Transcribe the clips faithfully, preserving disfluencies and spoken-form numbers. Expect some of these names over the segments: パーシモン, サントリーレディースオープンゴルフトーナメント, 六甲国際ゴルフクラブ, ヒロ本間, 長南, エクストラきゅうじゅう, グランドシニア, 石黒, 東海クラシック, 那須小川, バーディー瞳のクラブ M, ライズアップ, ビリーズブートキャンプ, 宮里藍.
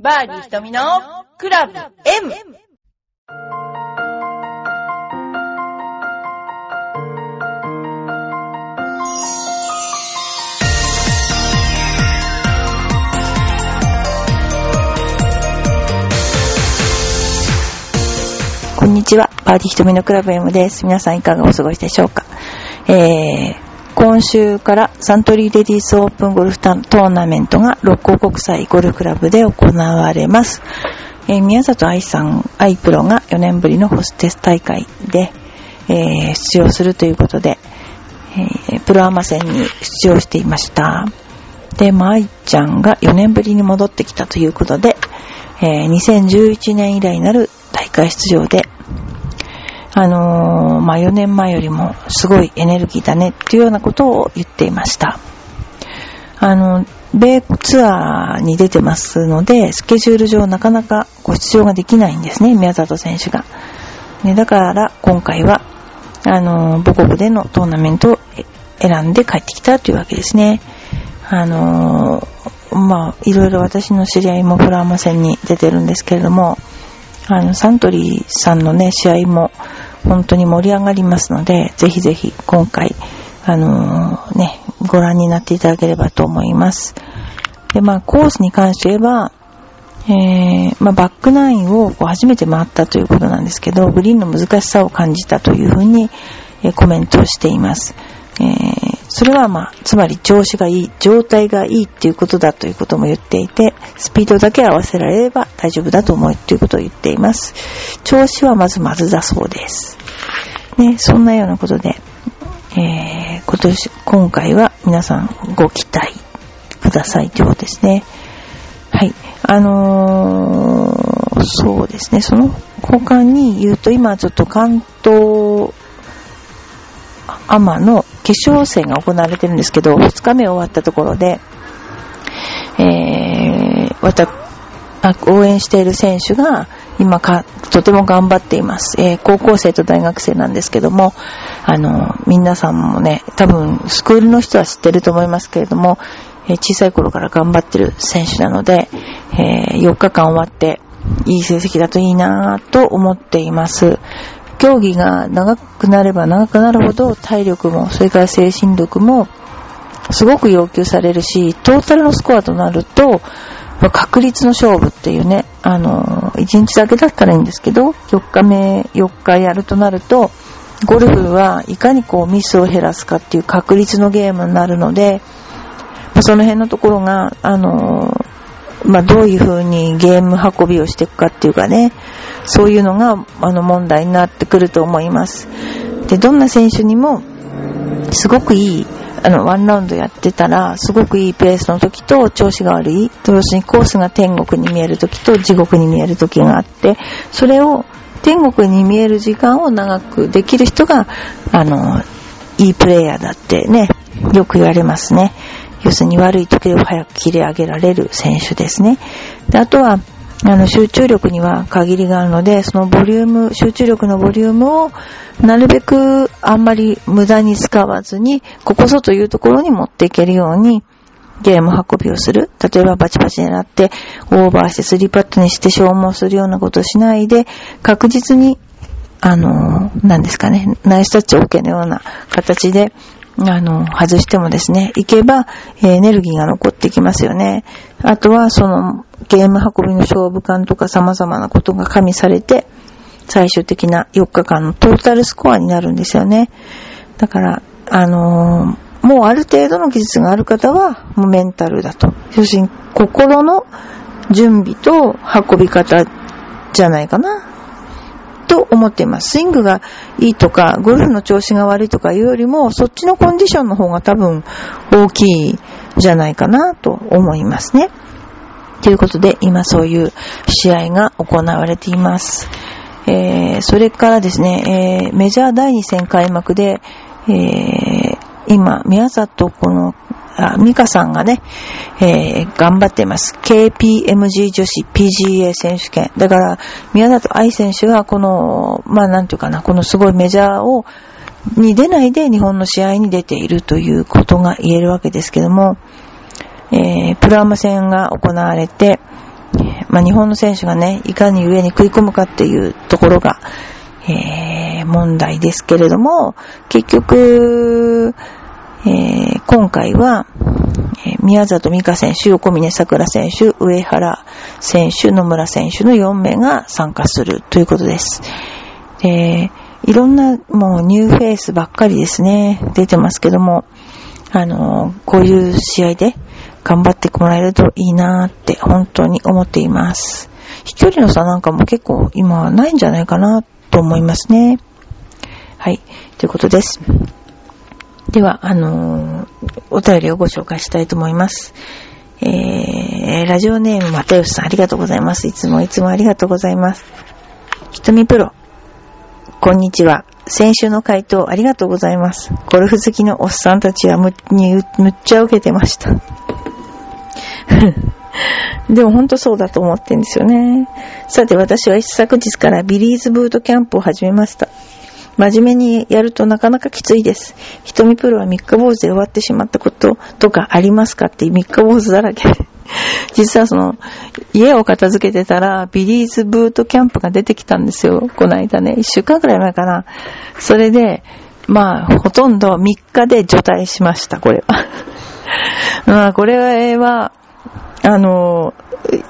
バーディー瞳のクラブ M。 こんにちは、バーディー瞳のクラブ M です。皆さんいかがお過ごしでしょうか。えー今週からサントリーレディースオープンゴルフトーナメントが六甲国際ゴルフクラブで行われます。えー、宮里藍さん、藍プロがよねんぶりのホステス大会で、えー、出場するということで、えー、プロアマ戦に出場していました。で、まあ、藍ちゃんがよねんぶりに戻ってきたということで、えー、にせんじゅういちねん以来になる大会出場で、あのー、まあ、よねんまえよりもすごいエネルギーだねっていうようなことを言っていました。あの、米ツアーに出てますので、スケジュール上なかなかご出場ができないんですね、宮里選手が。ね、だから今回は、あのー、母国でのトーナメントを選んで帰ってきたというわけですね。あのー、まあ、いろいろ私の知り合いもプロアマ戦に出てるんですけれども、あの、サントリーさんのね、試合も本当に盛り上がりますので、ぜひぜひ今回、あのー、ね、ご覧になっていただければと思います。で、まあ、コースに関して言えば、えー、まあ、バックナインをこう初めて回ったということなんですけど、グリーンの難しさを感じたというふうに、えー、コメントをしています。えー、それはまあ、つまり調子がいい、状態がいいっていうことだということも言っていて、スピードだけ合わせられれば大丈夫だと思うということを言っています。調子はまずまずだそうです。ね、そんなようなことで、えー、今年、今回は皆さんご期待くださいということですね。はい。あのー、そうですね、その他に言うと、今ちょっと関東アマの決勝戦が行われてるんですけど、ふつかめ終わったところで、えー、わた応援している選手が今かとても頑張っています、えー、高校生と大学生なんですけども、あの皆さんもね、多分スクールの人は知ってると思いますけれども、えー、小さい頃から頑張ってる選手なので、えー、よっかかん終わっていい成績だといいなと思っています。競技が長くなれば長くなるほど、体力もそれから精神力もすごく要求されるし、トータルのスコアとなると確率の勝負っていうね、あのいちにちだけだったらいいんですけど、よっかめよっかやるとなると、ゴルフはいかにこうミスを減らすかっていう確率のゲームになるので、その辺のところがあのまあ、どういう風にゲーム運びをしていくかっていうかね、そういうのがあの問題になってくると思います。で、どんな選手にもすごくいい、あのワンラウンドやってたらすごくいいペースの時と調子が悪い、要するにコースが天国に見える時と地獄に見える時があって、それを天国に見える時間を長くできる人があのいいプレイヤーだってね、よく言われますね。要するに悪い時でも早く切り上げられる選手ですね。で、あとはあの集中力には限りがあるので、そのボリューム、集中力のボリュームをなるべくあんまり無駄に使わずに、ここぞというところに持っていけるようにゲーム運びをする。例えばバチバチ狙ってオーバーしてスリーパットにして消耗するようなことをしないで、確実にあの何ですかね、ナイスタッチ OK のような形であの、外してもですね、いけば、えー、エネルギーが残ってきますよね。あとは、その、ゲーム運びの勝負感とか様々なことが加味されて、最終的なよっかかんのトータルスコアになるんですよね。だから、あのー、もうある程度の技術がある方は、もうメンタルだと。要するに、心の準備と運び方じゃないかなと思っています。スイングがいいとかゴルフの調子が悪いとかいうよりも、そっちのコンディションの方が多分大きいじゃないかなと思いますね。ということで、今そういう試合が行われています。えー、それからですね、えー、メジャーだいに戦開幕で、えー、今宮里このあ美香さんがね、えー、頑張っています。ケーピーエムジー 女子 ピージーエー 選手権。だから、宮里藍選手がこの、まあなんていうかな、このすごいメジャーを、に出ないで日本の試合に出ているということが言えるわけですけども、えー、プロアマ戦が行われて、まあ、日本の選手がねいかに上に食い込むかっていうところが、えー、問題ですけれども、結局、えー、今回は、えー、宮里美香選手、横峯さくら選手、上原選手、野村選手のよんめいが参加するということです。で、いろんなもうニューフェイスばっかりですね出てますけども、あのー、こういう試合で頑張ってもらえるといいなって本当に思っています。飛距離の差なんかも結構今はないんじゃないかなと思いますね。はい、ということです。ではあのー、お便りをご紹介したいと思います。えー、ラジオネーム又吉さん、ありがとうございます。いつもいつもありがとうございます。ひとみプロ、こんにちは。先週の回答ありがとうございます。ゴルフ好きのおっさんたちはむっちゃ受けてましたでも本当そうだと思ってんですよね。さて、私は一昨日からビリーズブートキャンプを始めました。真面目にやるとなかなかきついです。ひとみプロは三日坊主で終わってしまったこととかありますかって三日坊主だらけで実はその家を片付けてたらビリーズブートキャンプが出てきたんですよ。この間ね、いっしゅうかんくらい前かな。それでまあほとんどみっかで除隊しました。これはまあこれはあの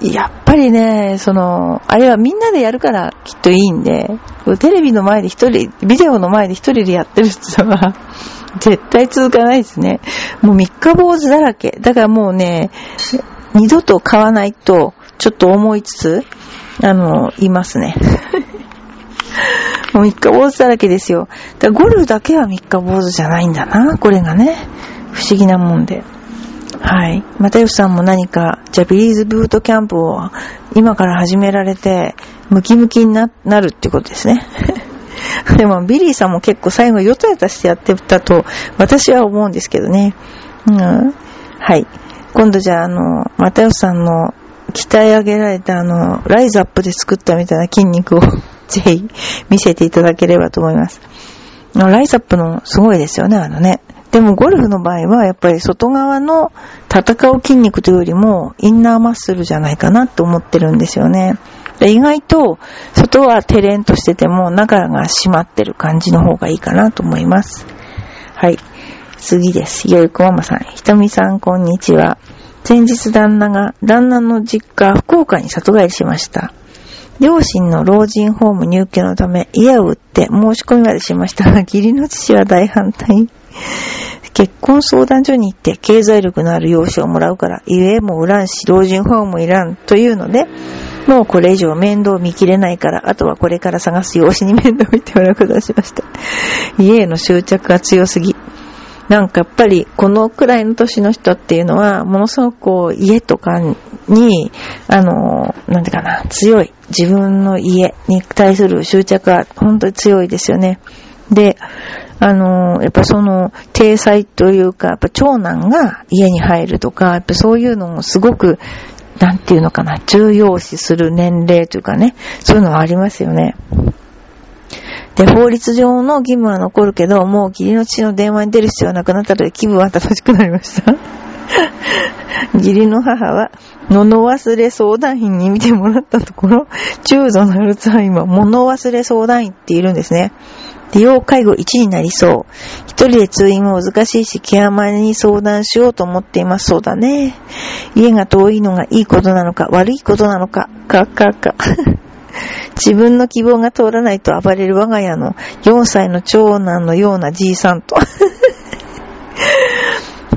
やっぱりね、そのあれはみんなでやるからきっといいんで、テレビの前で一人、ビデオの前で一人でやってる人は絶対続かないですね。もう三日坊主だらけだからもうね、二度と買わないとちょっと思いつつ、あのいますねもう三日坊主だらけですよ。だからゴルフだけは三日坊主じゃないんだな、これがね不思議なもんで。はい、又吉さんも何かじゃあビリーズブートキャンプを今から始められてムキムキに な, なるってことですねでもビリーさんも結構最後ヨタヨタしてやってたと私は思うんですけどね、うん、はい、今度じゃああの又吉さんの鍛え上げられたあのライズアップで作ったみたいな筋肉をぜひ見せていただければと思います。ライズアップのすごいですよね、あのね。でもゴルフの場合はやっぱり外側の戦う筋肉というよりもインナーマッスルじゃないかなと思ってるんですよね。で、意外と外はテレンとしてても中が締まってる感じの方がいいかなと思います。はい、次です。よゆくママさん、ひとみさんこんにちは。先日旦那が旦那の実家福岡に里帰りしました。両親の老人ホーム入居のため家を売って申し込みまでしましたが、義理の父は大反対。結婚相談所に行って経済力のある養子をもらうから家も売らんし老人ホームもいらんというので、もうこれ以上面倒見きれないからあとはこれから探す養子に面倒見てもらうことをしました。家への執着が強すぎ、なんかやっぱりこのくらいの年の人っていうのはものすごくこう家とかにあのなんていうかな、強い自分の家に対する執着が本当に強いですよね。で、あのやっぱその体裁というかやっぱ長男が家に入るとかやっぱそういうのもすごくなんていうのかな、重要視する年齢というかね、そういうのはありますよね。で、法律上の義務は残るけど、もう義理の父の電話に出る必要はなくなったので気分は楽しくなりました義理の母は物忘れ相談員に見てもらったところ、中度のアルツハイマー、物忘れ相談員っているんですね。で、要介護いちになりそう。一人で通院も難しいしケアマネに相談しようと思っています。そうだね、家が遠いのがいいことなのか悪いことなのかかかか自分の希望が通らないと暴れる我が家のよんさいの長男のようなじいさんと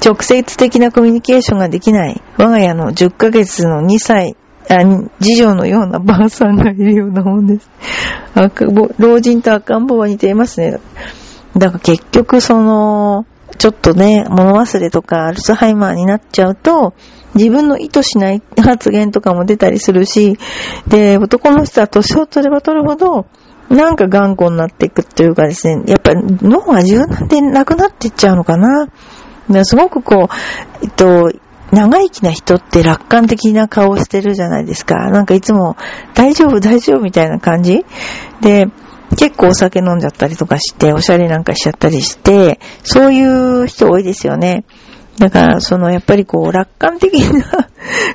直接的なコミュニケーションができない我が家のじゅっかげつのにさい次女のようなばあさんがいるようなもんです。赤ん坊、老人と赤ん坊は似ていますね。だから結局そのちょっとね、物忘れとかアルツハイマーになっちゃうと自分の意図しない発言とかも出たりするし、で、男の人は年を取れば取るほどなんか頑固になっていくというかですね、やっぱり脳が柔軟でなくなっていっちゃうのかな。すごくこう、えっと、長生きな人って楽観的な顔をしてるじゃないですか。なんかいつも大丈夫大丈夫みたいな感じで、結構お酒飲んじゃったりとかしておしゃれなんかしちゃったりして、そういう人多いですよね。だからそのやっぱりこう楽観的な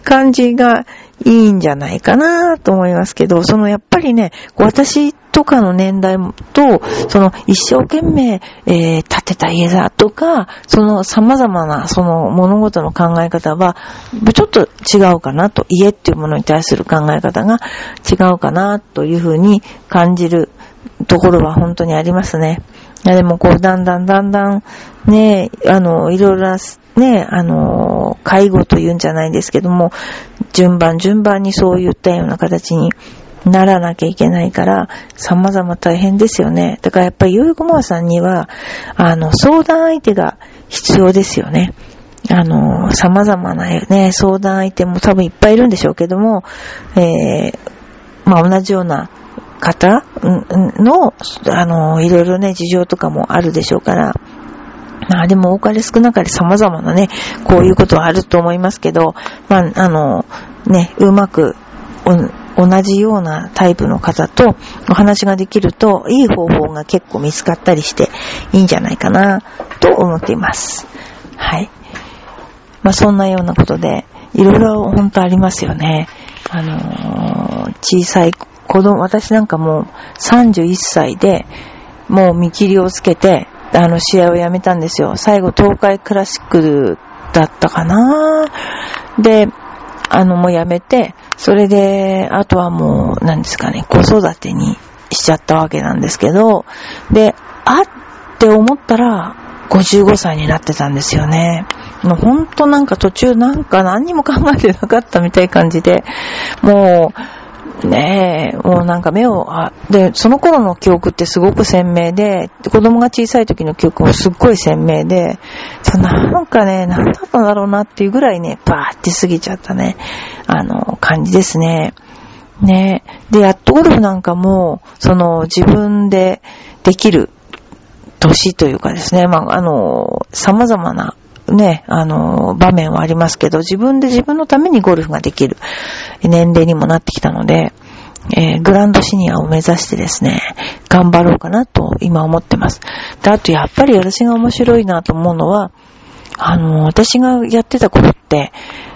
感じがいいんじゃないかなと思いますけど、そのやっぱりね、私とかの年代と、その一生懸命、えー、建てた家だとか、その様々なその物事の考え方はちょっと違うかなと、家っていうものに対する考え方が違うかなというふうに感じるところは本当にありますね。いやでもこうだんだんだんだんね、あのいろいろね、あの介護というんじゃないですけども、順番順番にそういったような形にならなきゃいけないから様々大変ですよね。だからやっぱりゆうこまわさんにはあの相談相手が必要ですよね。あの様々なね相談相手も多分いっぱいいるんでしょうけども、えー、まあ同じような方の、あの、いろいろね、事情とかもあるでしょうから、まあでも多かれ少なかれ様々なね、こういうことはあると思いますけど、まあ、あの、ね、うまく、同じようなタイプの方とお話ができると、いい方法が結構見つかったりして、いいんじゃないかな、と思っています。はい。まあそんなようなことで、いろいろ本当ありますよね。あの、小さい、子供、私なんかもうさんじゅういっさいでもう見切りをつけてあの試合をやめたんですよ。最後東海クラシックだったかな。で、あのもうやめて、それであとはもう何ですかね、子育てにしちゃったわけなんですけど、で、あって思ったらごじゅうごさいになってたんですよね。もう本当なんか途中なんか何も考えてなかったみたいな感じで、もうねえ、もうなんか目を、あ、で、その頃の記憶ってすごく鮮明で、子供が小さい時の記憶もすっごい鮮明で、なんかね、なんだったんだろうなっていうぐらいね、バーって過ぎちゃったね、あの、感じですね。ねえ。で、やっとゴルフなんかも、その、自分でできる年というかですね、まあ、あの、様々な、ね、あの、場面はありますけど、自分で自分のためにゴルフができる年齢にもなってきたので、えー、グランドシニアを目指してですね、頑張ろうかなと今思ってます。で、あとやっぱり私が面白いなと思うのは、あの、私がやってた頃って、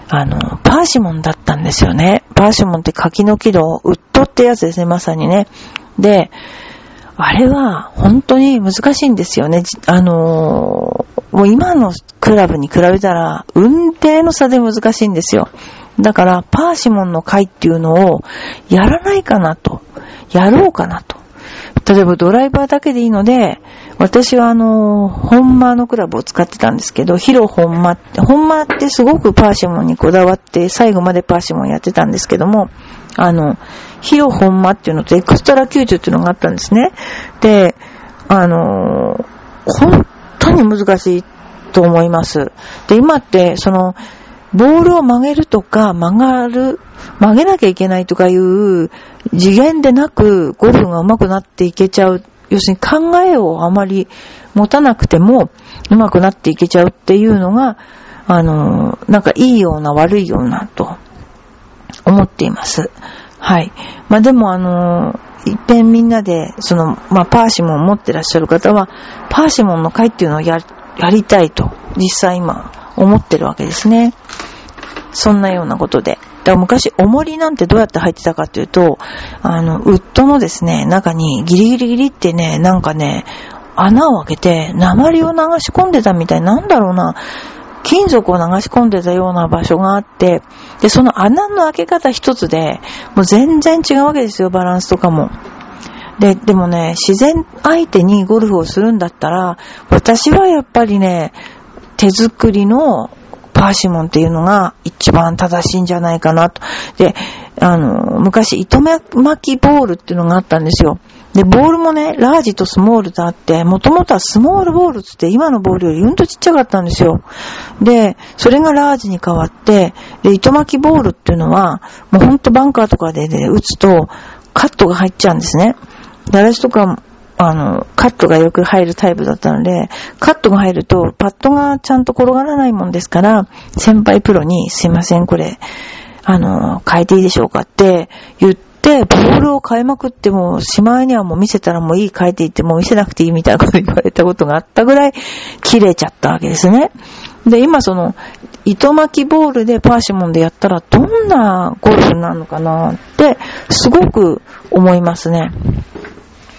あの、パーシモンだったんですよね。パーシモンって柿の木のウッドってやつですね、まさにね。で、あれは本当に難しいんですよね。あのー、もう今のクラブに比べたら運転の差で難しいんですよ。だからパーシモンの会っていうのをやらないかなと、やろうかなと。例えばドライバーだけでいいので、私はあの本間のクラブを使ってたんですけど、ヒロ本間って本間ってすごくパーシモンにこだわって最後までパーシモンやってたんですけども、あのヒロ本間っていうのとエクストラきゅうじゅうっていうのがあったんですね。で、あの本当に難しいと思います。で、今ってそのボールを曲げるとか曲がる、曲げなきゃいけないとかいう次元でなくゴルフが上手くなっていけちゃう。要するに考えをあまり持たなくても上手くなっていけちゃうっていうのが、あの、なんかいいような悪いようなと思っています。はい。まあ、でもあの、いっぺんみんなで、その、まあ、パーシモン持ってらっしゃる方は、パーシモンの会っていうのをや、やりたいと、実際今、思ってるわけですね。そんなようなことで。だから昔、重りなんてどうやって入ってたかというと、あの、ウッドのですね、中にギリギリギリってね、なんかね、穴を開けて、鉛を流し込んでたみたい、なんだろうな、金属を流し込んでたような場所があって、で、その穴の開け方一つで、もう全然違うわけですよ、バランスとかも。で、でもね、自然相手にゴルフをするんだったら、私はやっぱりね、手作りのパーシモンっていうのが一番正しいんじゃないかなと。で、あの、昔糸巻きボールっていうのがあったんですよ。で、ボールもね、ラージとスモールとあって、もともとはスモールボールって今のボールよりうんとちっちゃかったんですよ。で、それがラージに変わって、で、糸巻きボールっていうのは、もうほんとバンカーとかで、ね、打つとカットが入っちゃうんですね。ダラスとかあの、カットがよく入るタイプだったので、カットが入ると、パッドがちゃんと転がらないもんですから、先輩プロに、すいません、これ、あの、変えていいでしょうかって言って、ボールを変えまくっても、しまいにはもう見せたらもういい、変えていってもう見せなくていいみたいなこと言われたことがあったぐらい、切れちゃったわけですね。で、今その糸巻きボールでパーシモンでやったらどんなゴルフなのかなってすごく思いますね。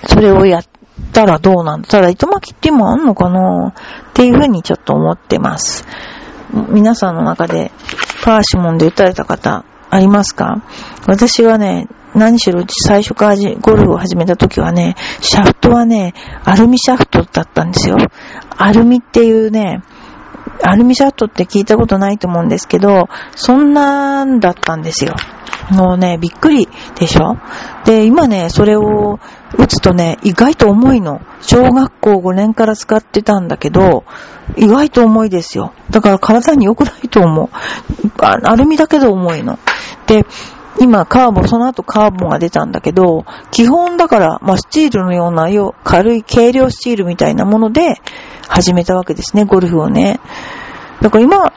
それをやったらどうなんだ、ただ糸巻きって今あんのかなっていうふうにちょっと思ってます。皆さんの中でパーシモンで打たれた方ありますか？私はね、何しろ最初からゴルフを始めた時はね、シャフトはね、アルミシャフトだったんですよ。アルミっていうね、アルミシャフトって聞いたことないと思うんですけど、そんなんだったんですよ。もうね、びっくりでしょ。で、今ね、それを打つとね、意外と重いの。小学校ごねんから使ってたんだけど、意外と重いですよ。だから体に良くないと思う。アルミだけど重いの。で、今カーボン、その後カーボンが出たんだけど、基本だから、まあ、スチールのようなよ軽い軽量スチールみたいなもので始めたわけですね、ゴルフをね。だから今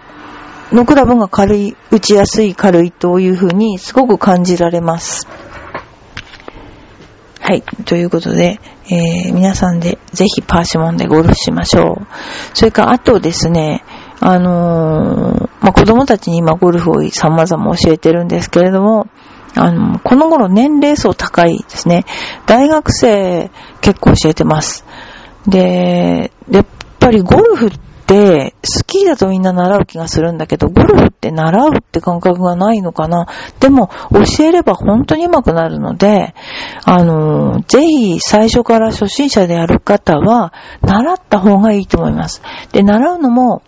のクラブが軽い、打ちやすい、軽いというふうにすごく感じられます。はい、ということで、えー、皆さんでぜひパーシモンでゴルフしましょう。それからあとですね、あのー、まあ、子供たちに今ゴルフを様々教えてるんですけれども、あの、この頃年齢層高いですね。大学生結構教えてます。で、やっぱりゴルフって、スキーだとみんな習う気がするんだけど、ゴルフって習うって感覚がないのかな。でも、教えれば本当に上手くなるので、あのー、ぜひ最初から初心者でやる方は、習った方がいいと思います。で、習うのも、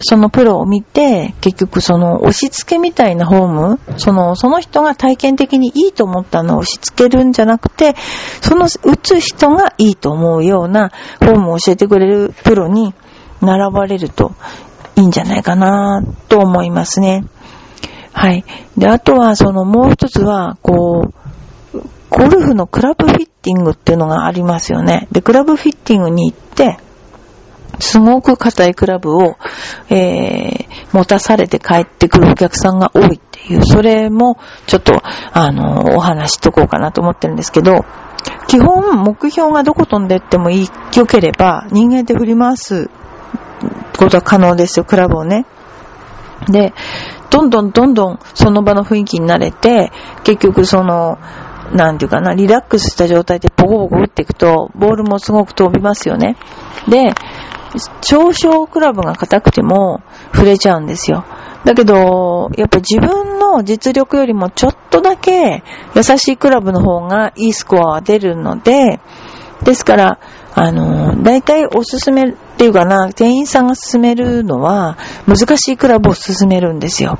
そのプロを見て、結局その押し付けみたいなフォーム、その、その人が体験的にいいと思ったのを押し付けるんじゃなくて、その打つ人がいいと思うようなフォームを教えてくれるプロに習われるといいんじゃないかなと思いますね。はい。で、あとはそのもう一つは、こう、ゴルフのクラブフィッティングっていうのがありますよね。で、クラブフィッティングに行って、すごく硬いクラブを、えー、持たされて帰ってくるお客さんが多いっていう、それもちょっと、あの、お話しとこうかなと思ってるんですけど、基本目標がどこ飛んでってもいい、良ければ人間で振り回すことは可能ですよ、クラブをね。で、どんどんどんどんその場の雰囲気に慣れて、結局その、なんていうかな、リラックスした状態でボコボコ打っていくと、ボールもすごく飛びますよね。で、少々クラブが硬くても触れちゃうんですよ。だけど、やっぱり自分の実力よりもちょっとだけ優しいクラブの方がいいスコアは出るので、ですから、あの、大体おすすめっていうかな、店員さんが勧めるのは難しいクラブを勧めるんですよ。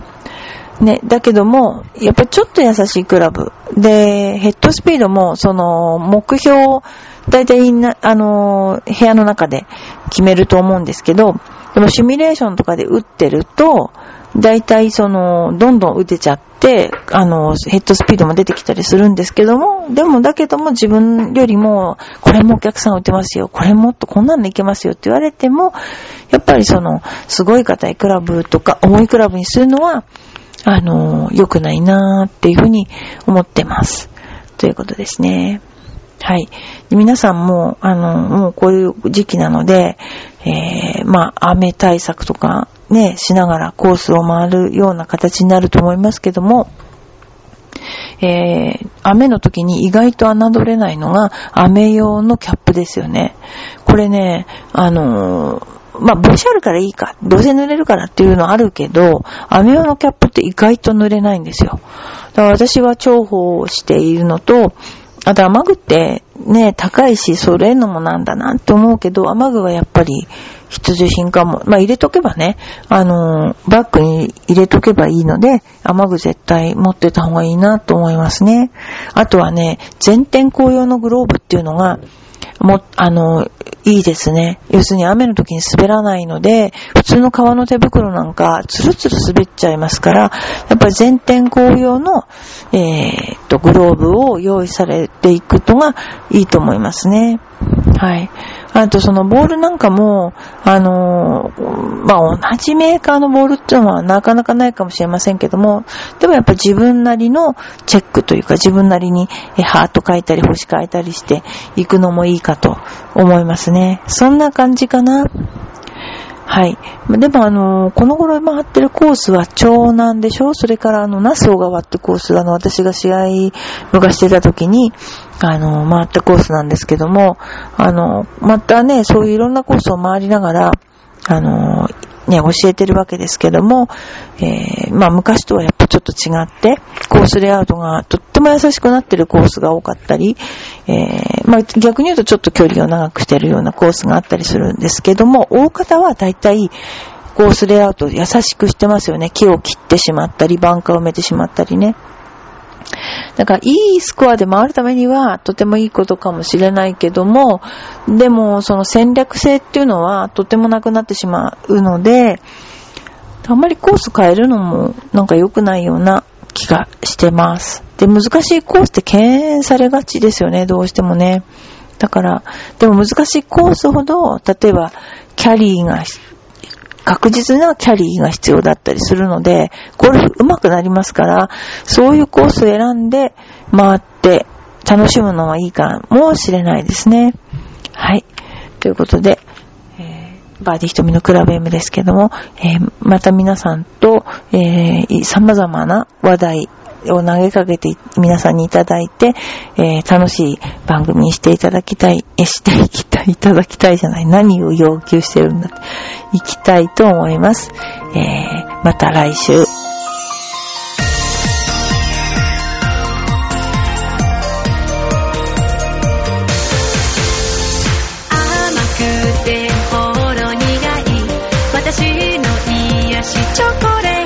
ね、だけども、やっぱりちょっと優しいクラブ。で、ヘッドスピードも、その、目標を、だいたいな、あの、部屋の中で決めると思うんですけど、でもシミュレーションとかで打ってると、だいたいその、どんどん打てちゃって、あの、ヘッドスピードも出てきたりするんですけども、でも、だけども自分よりも、これもお客さん打てますよ、これもっとこんなのいけますよって言われても、やっぱりその、すごい硬いクラブとか、重いクラブにするのは、あの、良くないなーっていうふうに思ってます。ということですね。はい。で、皆さんも、あの、もうこういう時期なので、えー、まあ、雨対策とかね、しながらコースを回るような形になると思いますけども、えー、雨の時に意外と侮れないのが、雨用のキャップですよね。これね、あのー、まあ、帽子あるからいいか、どうせ濡れるからっていうのあるけど、雨用のキャップって意外と濡れないんですよ。だから私は重宝しているのと、あと雨具ってね、高いし、それのもなんだなって思うけど、雨具はやっぱり必需品かも。まあ、入れとけばね、あのー、バッグに入れとけばいいので、雨具絶対持ってた方がいいなと思いますね。あとはね、全天候用のグローブっていうのが、も、あの、いいですね。要するに雨の時に滑らないので、普通の革の手袋なんか、ツルツル滑っちゃいますから、やっぱり全天候用の、えー、っと、グローブを用意されていくのがいいと思いますね。はい。あと、そのボールなんかも、あの、まあ、同じメーカーのボールっていうのはなかなかないかもしれませんけども、でもやっぱ自分なりのチェックというか、自分なりにハート書いたり星書いたりしていくのもいいかと思いますね。そんな感じかな。はい。でもあの、この頃今張ってるコースは長南でしょ、それからあの、那須小川ってコース、あの、私が試合、昔してた時に、あの、回ったコースなんですけども、あの、またね、そういういろんなコースを回りながら、あの、ね、教えてるわけですけども、えー、まあ昔とはやっぱちょっと違って、コースレイアウトがとっても優しくなってるコースが多かったり、えー、まあ逆に言うとちょっと距離を長くしてるようなコースがあったりするんですけども、大方は大体コースレイアウト優しくしてますよね。木を切ってしまったり、バンカーを埋めてしまったりね。だからいいスコアで回るためにはとてもいいことかもしれないけども、でもその戦略性っていうのはとてもなくなってしまうので、あんまりコース変えるのもなんか良くないような気がしてます。で、難しいコースって敬遠されがちですよね、どうしてもね。だからでも難しいコースほど、例えばキャリーが確実なキャリーが必要だったりするので、ゴルフ上手くなりますから、そういうコースを選んで回って楽しむのはいいかもしれないですね。はい。ということで、えー、バーディー瞳のクラブ M ですけども、えー、また皆さんと、えー、様々な話題を投げかけて皆さんにいただいて、えー、楽しい番組にしていただきたい、えしていきたい、いただきたいじゃない、何を要求してるんだって、いきたいと思います。えー、また来週。甘くてほろ苦い私の癒しチョコレート。